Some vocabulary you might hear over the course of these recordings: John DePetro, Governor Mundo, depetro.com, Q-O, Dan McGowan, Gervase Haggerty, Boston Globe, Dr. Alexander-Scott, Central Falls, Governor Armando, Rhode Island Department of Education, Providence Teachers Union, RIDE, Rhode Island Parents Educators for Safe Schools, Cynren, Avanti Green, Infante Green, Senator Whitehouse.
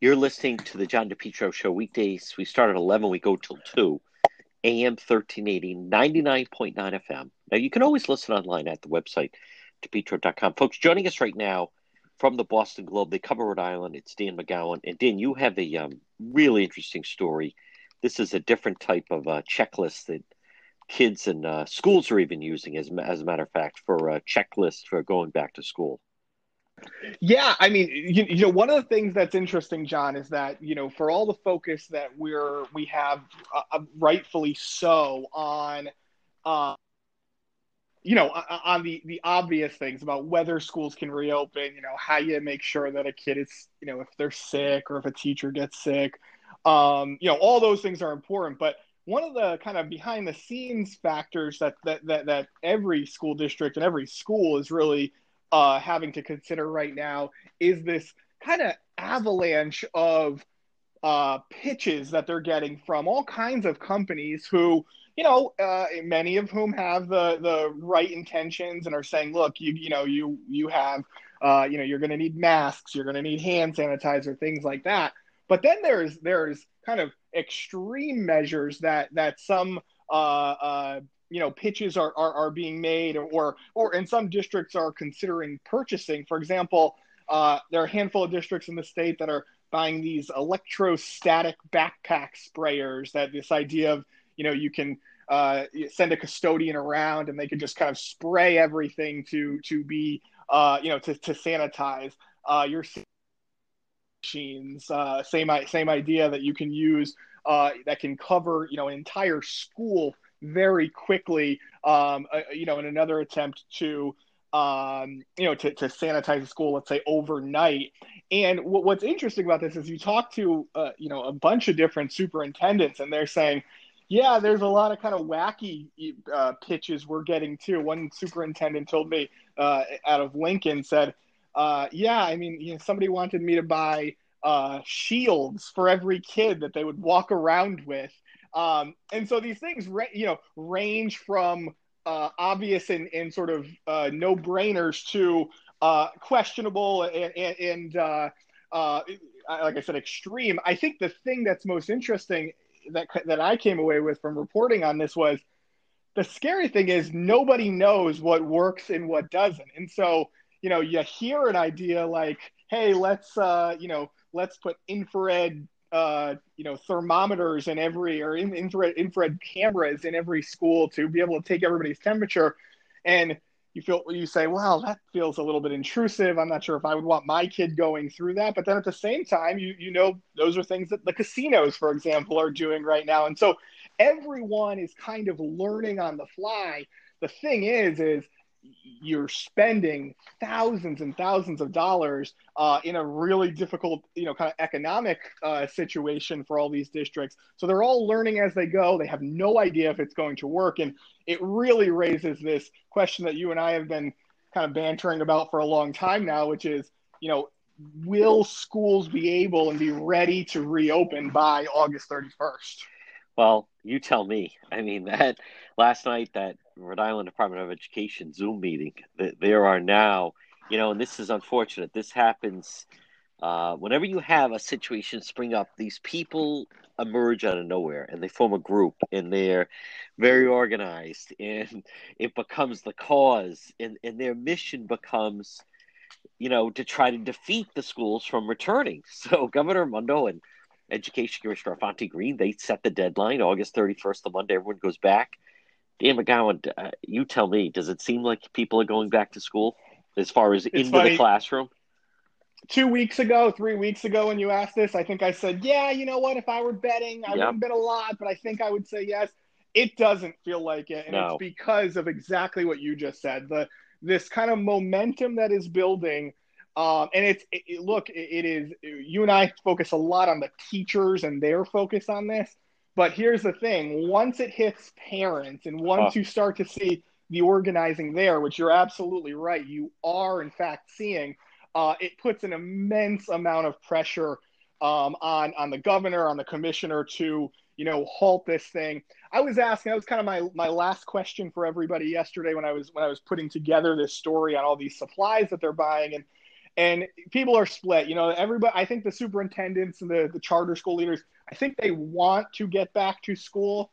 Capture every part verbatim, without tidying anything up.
You're listening to the John DePetro Show weekdays. We start at eleven. We go till two. A M thirteen eighty, ninety-nine point nine F M. Now, you can always listen online at the website, depetro dot com. Folks, joining us right now from the Boston Globe, they cover Rhode Island. It's Dan McGowan. And Dan, you have a um, really interesting story. This is a different type of uh, checklist that kids and uh, schools are even using, as, as a matter of fact, for a checklist for going back to school. Yeah, I mean, you, you know, one of the things that's interesting, John, is that, you know, for all the focus that we're we have, uh, rightfully so, on, uh, you know, on the, the obvious things about whether schools can reopen, you know, how you make sure that a kid is, you know, if they're sick or if a teacher gets sick, um, you know, all those things are important. But one of the kind of behind the scenes factors that that that, that every school district and every school is really Uh, having to consider right now is this kind of avalanche of uh, pitches that they're getting from all kinds of companies who, you know, uh, many of whom have the the right intentions and are saying, look, you you know, you you have, uh, you know, you're going to need masks, you're going to need hand sanitizer, things like that. But then there's there's kind of extreme measures that that some uh, uh, you know, pitches are, are, are being made or, or in some districts are considering purchasing. For example, uh, there are a handful of districts in the state that are buying these electrostatic backpack sprayers, that this idea of, you know, you can uh, send a custodian around and they can just kind of spray everything to, to be, uh, you know, to, to sanitize uh, your machines. Uh, same, same idea that you can use uh, that can cover, you know, an entire school very quickly, um, uh, you know, in another attempt to, um, you know, to, to sanitize the school, let's say overnight. And w- what's interesting about this is you talk to, uh, you know, a bunch of different superintendents and they're saying, yeah, there's a lot of kind of wacky uh, pitches we're getting too. One superintendent told me uh, out of Lincoln said, uh, yeah, I mean, you know, somebody wanted me to buy uh, shields for every kid that they would walk around with. Um, and so these things, you know, range from uh, obvious and, and sort of uh, no-brainers to uh, questionable and, and, and uh, uh, like I said, extreme. I think the thing that's most interesting that that I came away with from reporting on this was the scary thing is nobody knows what works and what doesn't. And so, you know, you hear an idea like, hey, let's, uh, you know, let's put infrared Uh, you know, thermometers in every or in, infrared infrared cameras in every school to be able to take everybody's temperature, and you feel you say, "Wow, that feels a little bit intrusive. I'm not sure if I would want my kid going through that." But then at the same time, you you know, those are things that the casinos, for example, are doing right now, and so everyone is kind of learning on the fly. The thing is, is you're spending thousands and thousands of dollars uh, in a really difficult, you know, kind of economic uh, situation for all these districts. So they're all learning as they go. They have no idea if it's going to work. And it really raises this question that you and I have been kind of bantering about for a long time now, which is, you know, will schools be able and be ready to reopen by August thirty-first? Well, you tell me. I mean, that last night, that Rhode Island Department of Education Zoom meeting, there are now, you know, and this is unfortunate. This happens uh, whenever you have a situation spring up. These people emerge out of nowhere and they form a group and they're very organized and it becomes the cause and, and their mission becomes, you know, to try to defeat the schools from returning. So Governor Mundo and Education Commissioner Avanti Green, they set the deadline, August thirty-first, the Monday everyone goes back. Dan McGowan, uh, you tell me, does it seem like people are going back to school as far as it's into funny. The classroom? Two weeks ago, three weeks ago when you asked this, I think I said, yeah, you know what, if I were betting, I yep. wouldn't bet a lot, but I think I would say yes. It doesn't feel like it, and no. It's because of exactly what you just said. The This kind of momentum that is building. Um, and it's it, it, look, it, it is you and I focus a lot on the teachers and their focus on this. But here's the thing. Once it hits parents and once oh. you start to see the organizing there, which you're absolutely right, you are, in fact, seeing, uh, it puts an immense amount of pressure um, on, on the governor, on the commissioner to, you know, halt this thing. I was asking, that was kind of my, my last question for everybody yesterday when I was when I was putting together this story on all these supplies that they're buying. And And people are split. You know, everybody, I think the superintendents and the, the charter school leaders, I think they want to get back to school,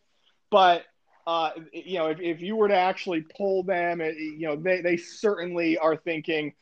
but uh, you know, if, if you were to actually poll them, you know, they, they certainly are thinking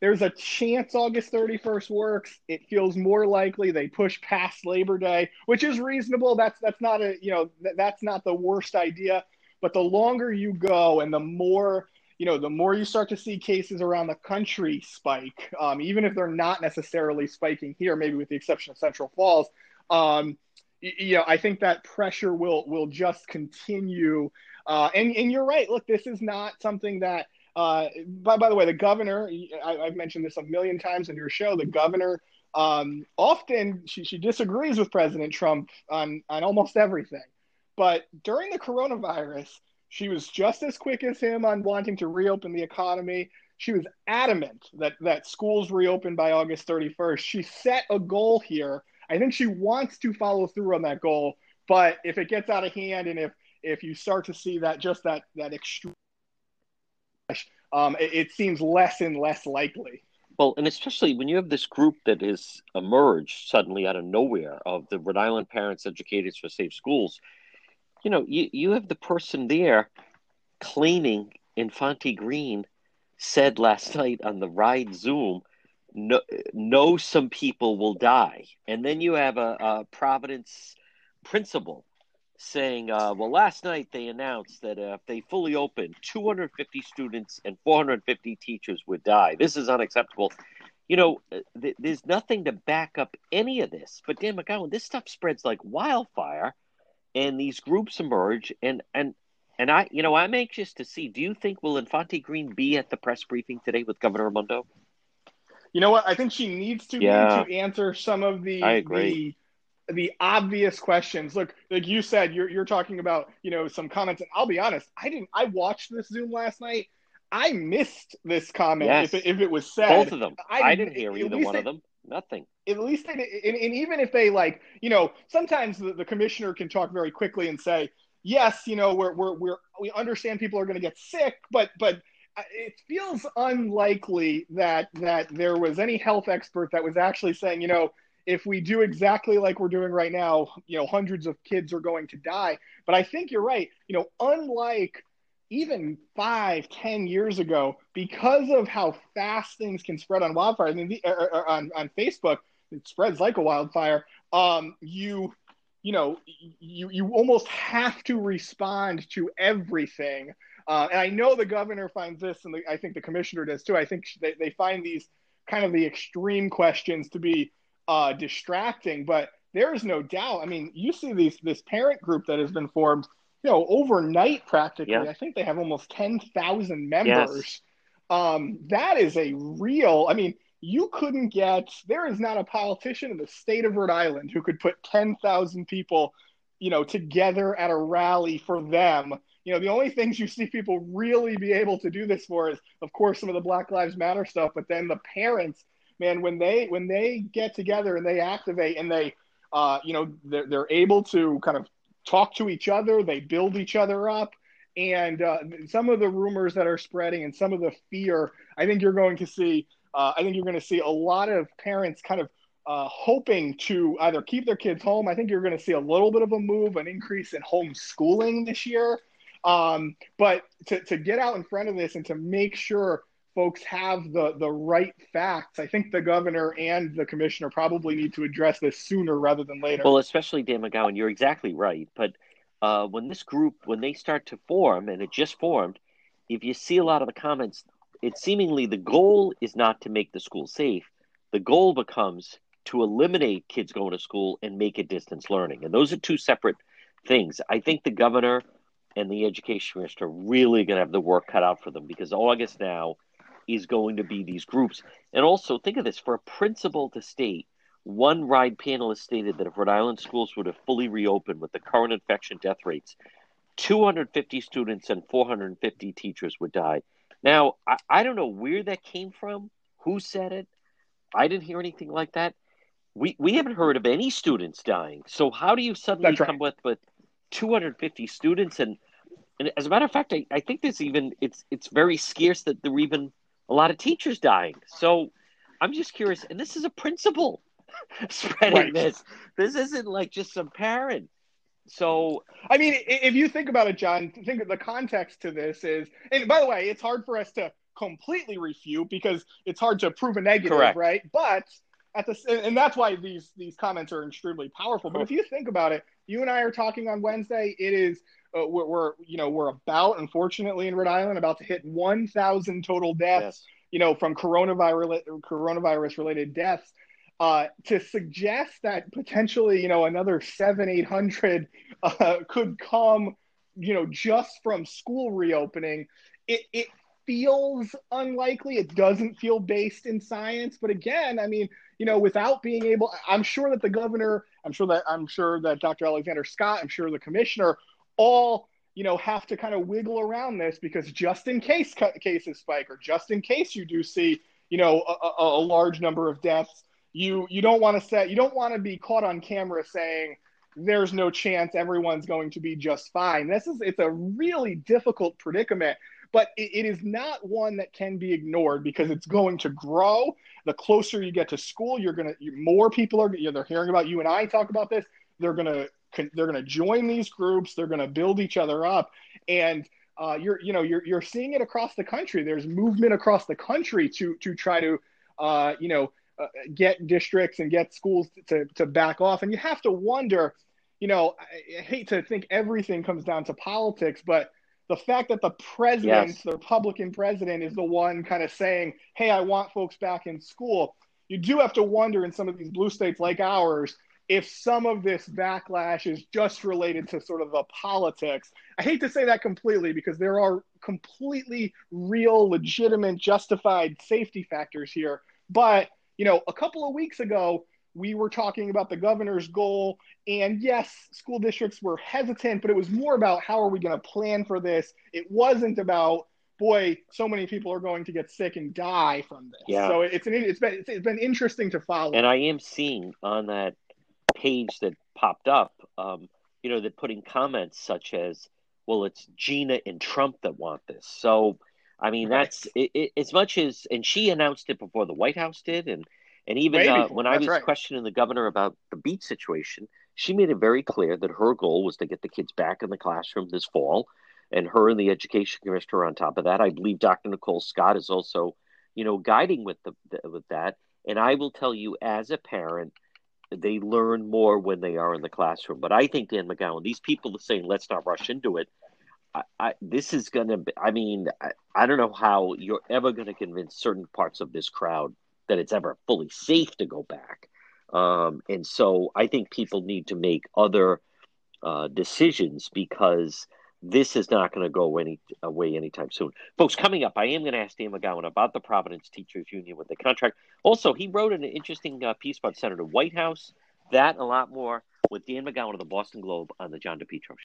there's a chance August thirty-first works. It feels more likely they push past Labor Day, which is reasonable. That's, that's not a, you know, th- that's not the worst idea, but the longer you go and the more, you know, the more you start to see cases around the country spike, um, even if they're not necessarily spiking here, maybe with the exception of Central Falls, um, you know, I think that pressure will will just continue. Uh, and, and you're right. Look, this is not something that, uh, by, by the way, the governor, I, I've mentioned this a million times on your show, the governor um, often, she, she disagrees with President Trump on, on almost everything. But during the coronavirus, she was just as quick as him on wanting to reopen the economy. She was adamant that, that schools reopen by August thirty-first. She set a goal here. I think she wants to follow through on that goal, but if it gets out of hand and if, if you start to see that just that that extreme, um, it, it seems less and less likely. Well, and especially when you have this group that has emerged suddenly out of nowhere of the Rhode Island Parents Educators for Safe Schools, you know, you, you have the person there claiming Infante Green said last night on the RIDE Zoom, No, no, some people will die. And then you have a, a Providence principal saying, uh, well, last night they announced that uh, if they fully open, two hundred fifty students and four hundred fifty teachers would die. This is unacceptable. You know, th- there's nothing to back up any of this. But Dan McGowan, this stuff spreads like wildfire, and these groups emerge. And, and, and I, you know, I'm anxious to see, do you think, will Infante Green be at the press briefing today with Governor Armando? You know what? I think she needs to, yeah. to answer some of the, the the obvious questions. Look, like you said, you're you're talking about, you know, some comments, and I'll be honest, I didn't. I watched this Zoom last night. I missed this comment. Yes. If it, if it was said, both of them. I, I didn't hear either one it, of them. Nothing. At least, they, and, and even if they like, you know, sometimes the, the commissioner can talk very quickly and say, yes, you know, we're we're we're we understand people are going to get sick, but but. It feels unlikely that that there was any health expert that was actually saying, you know, if we do exactly like we're doing right now, you know, hundreds of kids are going to die. But I think you're right. You know, unlike even five, ten years ago, because of how fast things can spread on wildfire, I mean, the, or, or on, on Facebook, it spreads like a wildfire. Um, you, you know, you you almost have to respond to everything. Uh, and I know the governor finds this, and the, I think the commissioner does too. I think they, they find these kind of the extreme questions to be uh, distracting, but there is no doubt. I mean, you see these, this parent group that has been formed, you know, overnight practically. Yeah. I think they have almost ten thousand members. Yes. Um, that is a real, I mean, you couldn't get, there is not a politician in the state of Rhode Island who could put ten thousand people, you know, together at a rally for them. You know, the only things you see people really be able to do this for is, of course, some of the Black Lives Matter stuff. But then the parents, man, when they when they get together and they activate and they, uh, you know, they're, they're able to kind of talk to each other. They build each other up. And uh, some of the rumors that are spreading and some of the fear, I think you're going to see uh, I think you're going to see a lot of parents kind of uh, hoping to either keep their kids home. I think you're going to see a little bit of a move, an increase in homeschooling this year. Um, but to, to get out in front of this and to make sure folks have the, the right facts, I think the governor and the commissioner probably need to address this sooner rather than later. Well, especially Dan McGowan, you're exactly right. But uh, when this group, when they start to form, and it just formed, if you see a lot of the comments, it's seemingly the goal is not to make the school safe. The goal becomes to eliminate kids going to school and make it distance learning. And those are two separate things. I think the governor and the education minister are really going to have the work cut out for them, because August now is going to be these groups. And also think of this, for a principal to state, one RIDE panelist stated that if Rhode Island schools were to fully reopen with the current infection death rates, two hundred fifty students and four hundred fifty teachers would die. Now, I, I don't know where that came from, who said it. I didn't hear anything like that. We we haven't heard of any students dying. So how do you suddenly That's right. come with, with two hundred fifty students? And And as a matter of fact, I, I think there's even it's it's very scarce that there are even a lot of teachers dying. So I'm just curious, and this is a principal spreading right. this. This isn't like just some parent. So, I mean, if you think about it, John, think of the context to this is, and by the way, it's hard for us to completely refute because it's hard to prove a negative, correct. Right? But at the, and that's why these, these comments are extremely powerful. But if you think about it, you and I are talking on Wednesday. It is, uh, we're, we're, you know, we're about, unfortunately, in Rhode Island, about to hit one thousand total deaths, yes. you know, from coronavirus, coronavirus related deaths. Uh, to suggest that potentially, you know, another seven, eight hundred uh, could come, you know, just from school reopening, it, it feels unlikely. It doesn't feel based in science. But again, I mean, you know, without being able, I'm sure that the governor, I'm sure that I'm sure that Doctor Alexander-Scott, I'm sure the commissioner, all, you know, have to kind of wiggle around this because just in case cases spike or just in case you do see, you know, a, a, a large number of deaths. You you don't want to set you don't want to be caught on camera saying there's no chance everyone's going to be just fine. This is it's a really difficult predicament, but it, it is not one that can be ignored because it's going to grow. The closer you get to school, you're gonna you, more people are you know, they're hearing about you and I talk about this. They're gonna they're gonna join these groups. They're gonna build each other up, and uh, you're you know you're you're seeing it across the country. There's movement across the country to to try to uh, you know. Uh, get districts and get schools to, to back off. And you have to wonder, you know, I, I hate to think everything comes down to politics, but the fact that the president, yes. the Republican president is the one kind of saying, hey, I want folks back in school. You do have to wonder in some of these blue states like ours, if some of this backlash is just related to sort of the politics. I hate to say that completely because there are completely real, legitimate, justified safety factors here, but you know, a couple of weeks ago, we were talking about the governor's goal. And yes, school districts were hesitant, but it was more about how are we going to plan for this? It wasn't about, boy, so many people are going to get sick and die from this. Yeah. So it's, an, it's, been, it's been interesting to follow. And I am seeing on that page that popped up, um, you know, they're putting comments such as, well, it's Gina and Trump that want this. So I mean, right. that's it, it, as much as, and she announced it before the White House did. And, and even uh, when I was right. questioning the governor about the beach situation, she made it very clear that her goal was to get the kids back in the classroom this fall. And her and the education commissioner on top of that, I believe Doctor Nicole Scott is also, you know, guiding with the, the with that. And I will tell you as a parent, they learn more when they are in the classroom. But I think, Dan McGowan, these people are saying, let's not rush into it. I, I, this is going to be, I mean, I, I don't know how you're ever going to convince certain parts of this crowd that it's ever fully safe to go back. Um, and so I think people need to make other uh, decisions because this is not going to go any away anytime soon. Folks, coming up, I am going to ask Dan McGowan about the Providence Teachers Union with the contract. Also, he wrote an interesting uh, piece about Senator Whitehouse, that a lot more with Dan McGowan of the Boston Globe on the John DePetro Show.